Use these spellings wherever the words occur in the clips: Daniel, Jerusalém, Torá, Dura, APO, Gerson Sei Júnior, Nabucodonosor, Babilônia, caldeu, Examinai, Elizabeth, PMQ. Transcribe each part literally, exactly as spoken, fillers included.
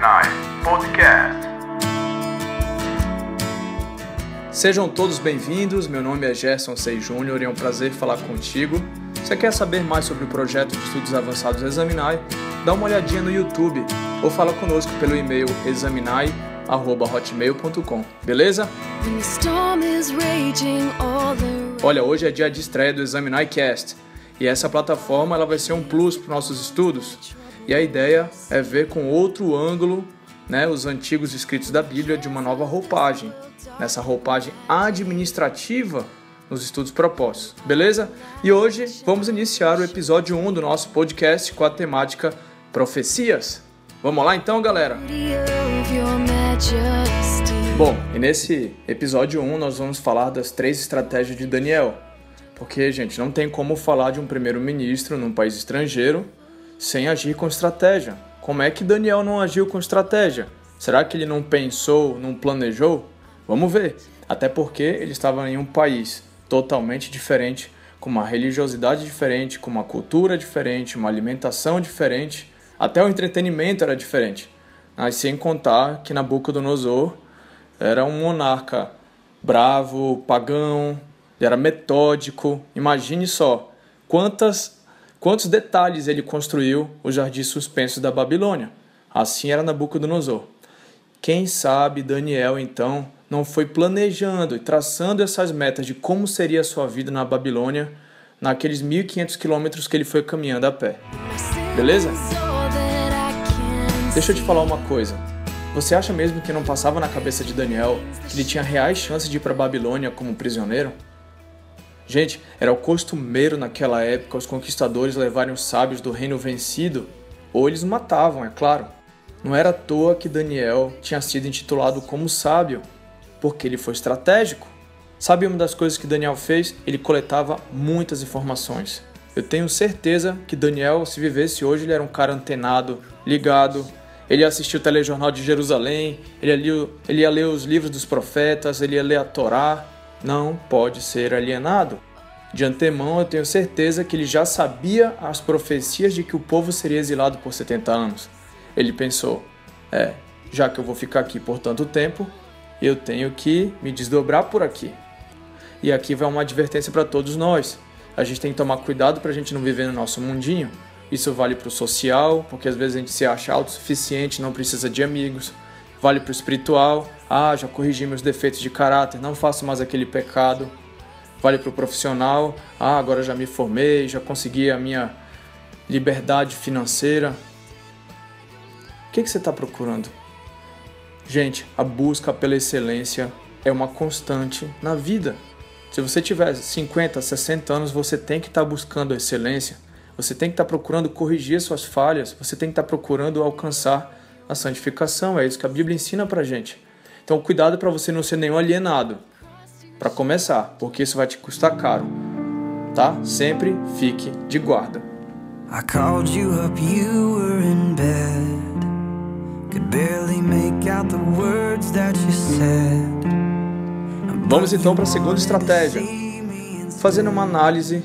Examinai Podcast. Sejam todos bem-vindos, meu nome é Gerson Sei Júnior e é um prazer falar contigo. Se quer saber mais sobre o projeto de estudos avançados Examinai, dá uma olhadinha no YouTube ou fala conosco pelo e-mail examinai arroba hotmail ponto com, beleza? Olha, hoje é dia de estreia do Examinai Cast e essa plataforma ela vai ser um plus para os nossos estudos. E a ideia é ver com outro ângulo, né, os antigos escritos da Bíblia de uma nova roupagem, nessa roupagem administrativa nos estudos propostos, beleza? E hoje vamos iniciar o episódio um do nosso podcast com a temática Profecias. Vamos lá então, galera? Bom, e nesse episódio um nós vamos falar das três estratégias de Daniel, porque, gente, não tem como falar de um primeiro-ministro num país estrangeiro sem agir com estratégia. Como é que Daniel não agiu com estratégia? Será que ele não pensou, não planejou? Vamos ver. Até porque ele estava em um país totalmente diferente, com uma religiosidade diferente, com uma cultura diferente, uma alimentação diferente, até o entretenimento era diferente. Mas sem contar que Nabucodonosor era um monarca bravo, pagão, era metódico. Imagine só quantas Quantos detalhes ele construiu o jardim suspenso da Babilônia. Assim era Nabucodonosor. Quem sabe Daniel, então, não foi planejando e traçando essas metas de como seria a sua vida na Babilônia naqueles mil e quinhentos quilômetros que ele foi caminhando a pé. Beleza? Deixa eu te falar uma coisa. Você acha mesmo que não passava na cabeça de Daniel que ele tinha reais chances de ir para a Babilônia como prisioneiro? Gente, era o costumeiro naquela época os conquistadores levarem os sábios do reino vencido, ou eles matavam, é claro. Não era à toa que Daniel tinha sido intitulado como sábio, porque ele foi estratégico. Sabe uma das coisas que Daniel fez? Ele coletava muitas informações. Eu tenho certeza que Daniel, se vivesse hoje, ele era um cara antenado, ligado. Ele assistia o telejornal de Jerusalém, ele ia ler, ele ia ler os livros dos profetas, ele ia ler a Torá. Não pode ser alienado. De antemão, eu tenho certeza que ele já sabia as profecias de que o povo seria exilado por setenta anos. Ele pensou, é, já que eu vou ficar aqui por tanto tempo, eu tenho que me desdobrar por aqui. E aqui vai uma advertência para todos nós. A gente tem que tomar cuidado para a gente não viver no nosso mundinho. Isso vale para o social, porque às vezes a gente se acha autossuficiente, não precisa de amigos. Vale para o espiritual, ah, já corrigi meus defeitos de caráter, não faço mais aquele pecado. Vale para o profissional, ah, agora já me formei, já consegui a minha liberdade financeira. O que, que você está procurando? Gente, a busca pela excelência é uma constante na vida. Se você tiver cinquenta, sessenta anos, você tem que estar tá buscando a excelência, você tem que estar tá procurando corrigir suas falhas, você tem que estar tá procurando alcançar a santificação, é isso que a Bíblia ensina pra gente. Então cuidado para você não ser nenhum alienado, para começar, porque isso vai te custar caro, tá? Sempre fique de guarda. I called you up, you were in bed. Could barely make out the words that you said. Vamos então para a segunda estratégia. Fazendo uma análise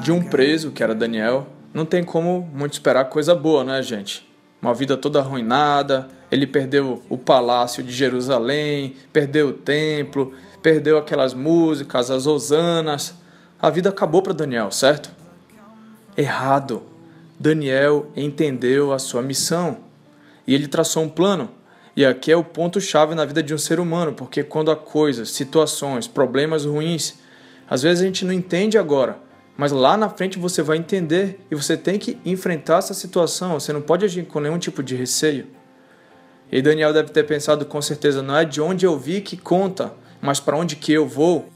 de um preso, que era Daniel, não tem como muito esperar coisa boa, né, gente? Uma vida toda arruinada, ele perdeu o palácio de Jerusalém, perdeu o templo, perdeu aquelas músicas, as hosanas. A vida acabou para Daniel, certo? Errado. Daniel entendeu a sua missão e ele traçou um plano. E aqui é o ponto-chave na vida de um ser humano, porque quando há coisas, situações, problemas ruins, às vezes a gente não entende agora. Mas lá na frente você vai entender e você tem que enfrentar essa situação. Você não pode agir com nenhum tipo de receio. E Daniel deve ter pensado com certeza, não é de onde eu vi que conta, mas para onde que eu vou?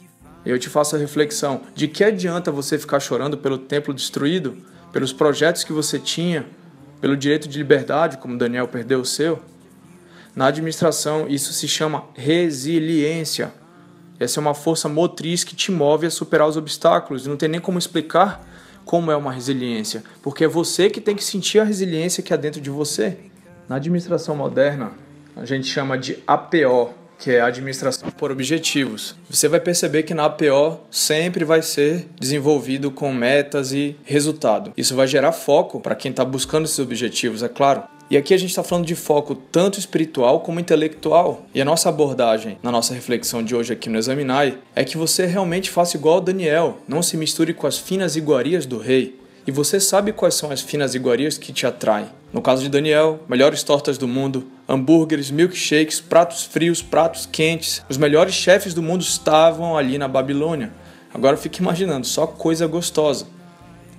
Eu te faço a reflexão, de que adianta você ficar chorando pelo templo destruído, pelos projetos que você tinha, pelo direito de liberdade, como Daniel perdeu o seu? Na administração isso se chama resiliência. Essa é uma força motriz que te move a superar os obstáculos. Não tem nem como explicar como é uma resiliência, porque é você que tem que sentir a resiliência que há dentro de você. Na administração moderna, a gente chama de A P O, que é administração por objetivos. Você vai perceber que na A P O sempre vai ser desenvolvido com metas e resultado. Isso vai gerar foco para quem está buscando esses objetivos, é claro. E aqui a gente está falando de foco tanto espiritual como intelectual. E a nossa abordagem na nossa reflexão de hoje aqui no Examinai é que você realmente faça igual a Daniel, não se misture com as finas iguarias do rei. E você sabe quais são as finas iguarias que te atraem. No caso de Daniel, melhores tortas do mundo, hambúrgueres, milkshakes, pratos frios, pratos quentes. Os melhores chefes do mundo estavam ali na Babilônia. Agora fique imaginando, só coisa gostosa.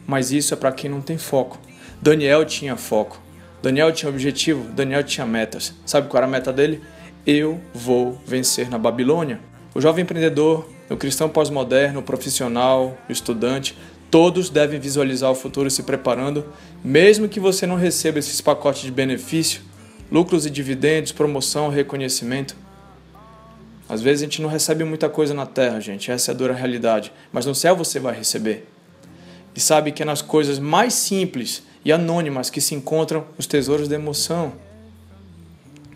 Mas isso é para quem não tem foco. Daniel tinha foco. Daniel tinha objetivo, Daniel tinha metas. Sabe qual era a meta dele? Eu vou vencer na Babilônia. O jovem empreendedor, o cristão pós-moderno, o profissional, o estudante, todos devem visualizar o futuro se preparando, mesmo que você não receba esses pacotes de benefício, lucros e dividendos, promoção, reconhecimento. Às vezes a gente não recebe muita coisa na terra, gente, essa é a dura realidade, mas no céu você vai receber. E sabe que é nas coisas mais simples e anônimas que se encontram os tesouros da emoção.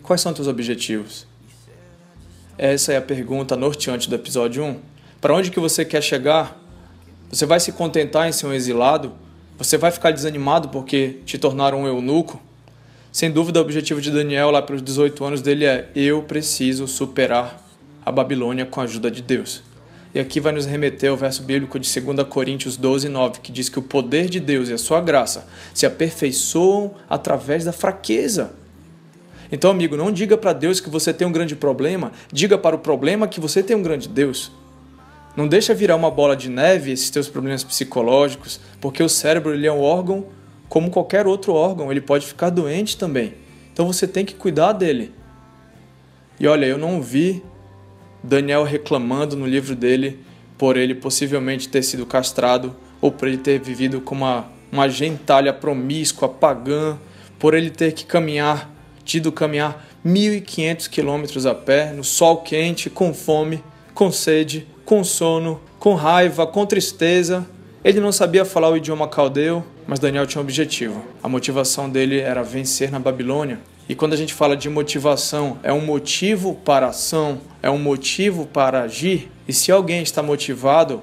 Quais são os teus objetivos? Essa é a pergunta norteante do episódio um. Para onde que você quer chegar? Você vai se contentar em ser um exilado? Você vai ficar desanimado porque te tornaram um eunuco? Sem dúvida, o objetivo de Daniel lá pelos dezoito anos dele é: eu preciso superar a Babilônia com a ajuda de Deus. E aqui vai nos remeter ao verso bíblico de dois Coríntios doze, nove, que diz que o poder de Deus e a sua graça se aperfeiçoam através da fraqueza. Então, amigo, não diga para Deus que você tem um grande problema, diga para o problema que você tem um grande Deus. Não deixa virar uma bola de neve esses teus problemas psicológicos, porque o cérebro ele é um órgão como qualquer outro órgão, ele pode ficar doente também. Então você tem que cuidar dele. E olha, eu não vi Daniel reclamando no livro dele por ele possivelmente ter sido castrado ou por ele ter vivido como uma, uma gentalha promíscua, pagã, por ele ter que caminhar, tido caminhar mil e quinhentos quilômetros a pé, no sol quente, com fome, com sede, com sono, com raiva, com tristeza. Ele não sabia falar o idioma caldeu, mas Daniel tinha um objetivo. A motivação dele era vencer na Babilônia. E quando a gente fala de motivação, é um motivo para ação, é um motivo para agir. E se alguém está motivado,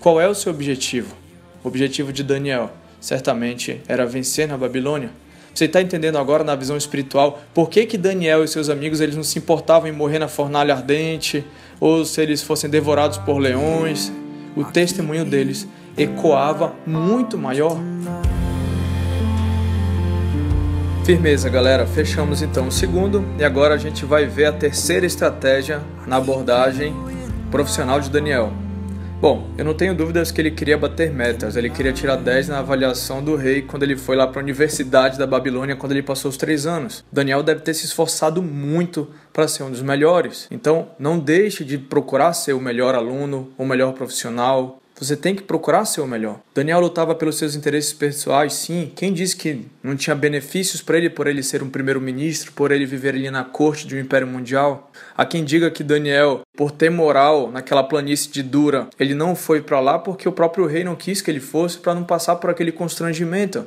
qual é o seu objetivo? O objetivo de Daniel, certamente, era vencer na Babilônia. Você está entendendo agora na visão espiritual por que que Daniel e seus amigos eles não se importavam em morrer na fornalha ardente ou se eles fossem devorados por leões? O testemunho deles ecoava muito maior. Firmeza, galera. Fechamos então o segundo e agora a gente vai ver a terceira estratégia na abordagem profissional de Daniel. Bom, eu não tenho dúvidas que ele queria bater metas, ele queria tirar dez na avaliação do rei quando ele foi lá para a Universidade da Babilônia quando ele passou os três anos. Daniel deve ter se esforçado muito para ser um dos melhores, então não deixe de procurar ser o melhor aluno, o melhor profissional, você tem que procurar ser o melhor. Daniel lutava pelos seus interesses pessoais, sim, quem disse que não tinha benefícios para ele por ele ser um primeiro-ministro, por ele viver ali na corte de um império mundial? Há quem diga que Daniel, por ter moral naquela planície de Dura, ele não foi para lá porque o próprio rei não quis que ele fosse para não passar por aquele constrangimento.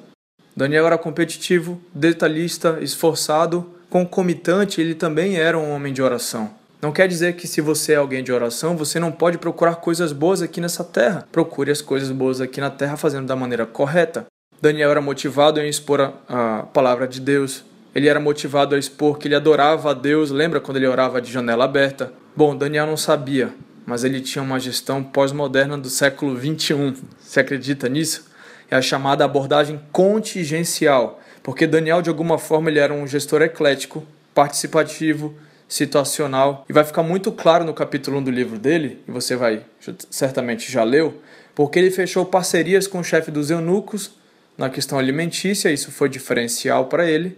Daniel era competitivo, detalhista, esforçado, concomitante, ele também era um homem de oração. Não quer dizer que se você é alguém de oração, você não pode procurar coisas boas aqui nessa terra. Procure as coisas boas aqui na terra fazendo da maneira correta. Daniel era motivado em expor a, a palavra de Deus. Ele era motivado a expor que ele adorava a Deus. Lembra quando ele orava de janela aberta? Bom, Daniel não sabia, mas ele tinha uma gestão pós-moderna do século vinte e um. Você acredita nisso? É a chamada abordagem contingencial, porque Daniel, de alguma forma, ele era um gestor eclético, participativo, situacional. E vai ficar muito claro no capítulo um do livro dele, e você vai certamente já leu, porque ele fechou parcerias com o chefe dos eunucos na questão alimentícia, isso foi diferencial para ele.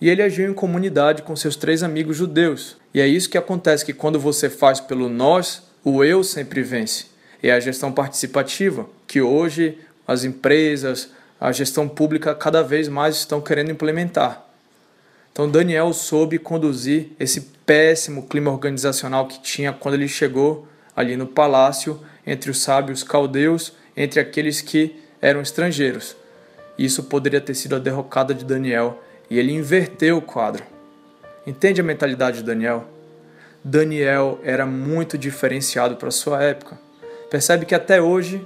E ele agiu em comunidade com seus três amigos judeus. E é isso que acontece, que quando você faz pelo nós, o eu sempre vence. É a gestão participativa, que hoje as empresas, a gestão pública cada vez mais estão querendo implementar. Então Daniel soube conduzir esse péssimo clima organizacional que tinha quando ele chegou ali no palácio, entre os sábios caldeus, entre aqueles que eram estrangeiros. Isso poderia ter sido a derrocada de Daniel. E ele inverteu o quadro. Entende a mentalidade de Daniel? Daniel era muito diferenciado para sua época. Percebe que até hoje,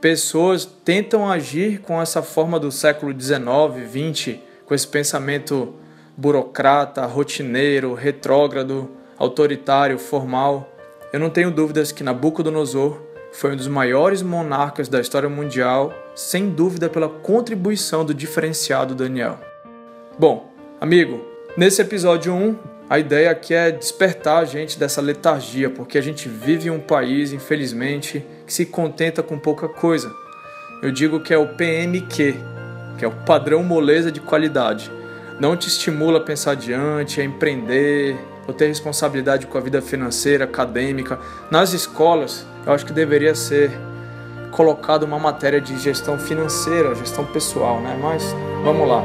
pessoas tentam agir com essa forma do século dezenove, vinte, com esse pensamento burocrata, rotineiro, retrógrado, autoritário, formal, eu não tenho dúvidas que Nabucodonosor foi um dos maiores monarcas da história mundial, sem dúvida pela contribuição do diferenciado Daniel. Bom, amigo, nesse episódio um, a ideia aqui é despertar a gente dessa letargia, porque a gente vive em um país, infelizmente, que se contenta com pouca coisa. Eu digo que é o P M Q, que é o padrão moleza de qualidade. Não te estimula a pensar adiante, a empreender, ou ter responsabilidade com a vida financeira, acadêmica. Nas escolas, eu acho que deveria ser colocado uma matéria de gestão financeira, gestão pessoal, né? Mas vamos lá.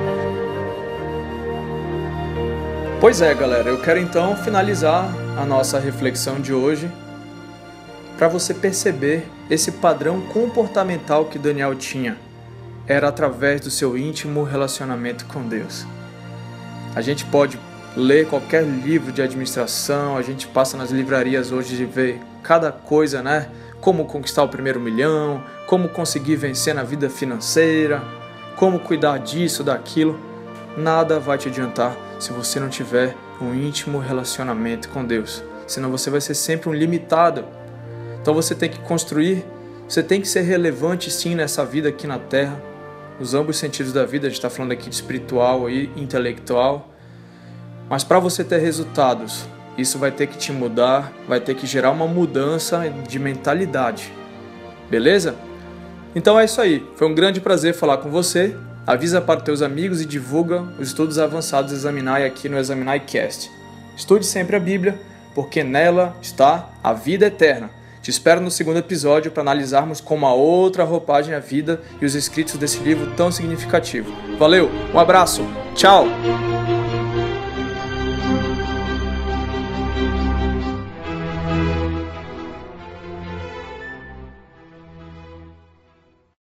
Pois é, galera, eu quero então finalizar a nossa reflexão de hoje para você perceber esse padrão comportamental que Daniel tinha. Era através do seu íntimo relacionamento com Deus. A gente pode ler qualquer livro de administração, a gente passa nas livrarias hoje de ver cada coisa, né? Como conquistar o primeiro milhão, como conseguir vencer na vida financeira, como cuidar disso, daquilo. Nada vai te adiantar se você não tiver um íntimo relacionamento com Deus. Senão você vai ser sempre um limitado. Então você tem que construir, você tem que ser relevante sim nessa vida aqui na Terra, nos ambos sentidos da vida, a gente está falando aqui de espiritual e intelectual. Mas para você ter resultados, isso vai ter que te mudar, vai ter que gerar uma mudança de mentalidade. Beleza? Então é isso aí. Foi um grande prazer falar com você. Avisa para os teus amigos e divulga os estudos avançados Examinai aqui no Examinai Cast. Estude sempre a Bíblia, porque nela está a vida eterna. Te espero no segundo episódio para analisarmos como a outra roupagem à vida e os escritos desse livro tão significativo. Valeu, um abraço, tchau!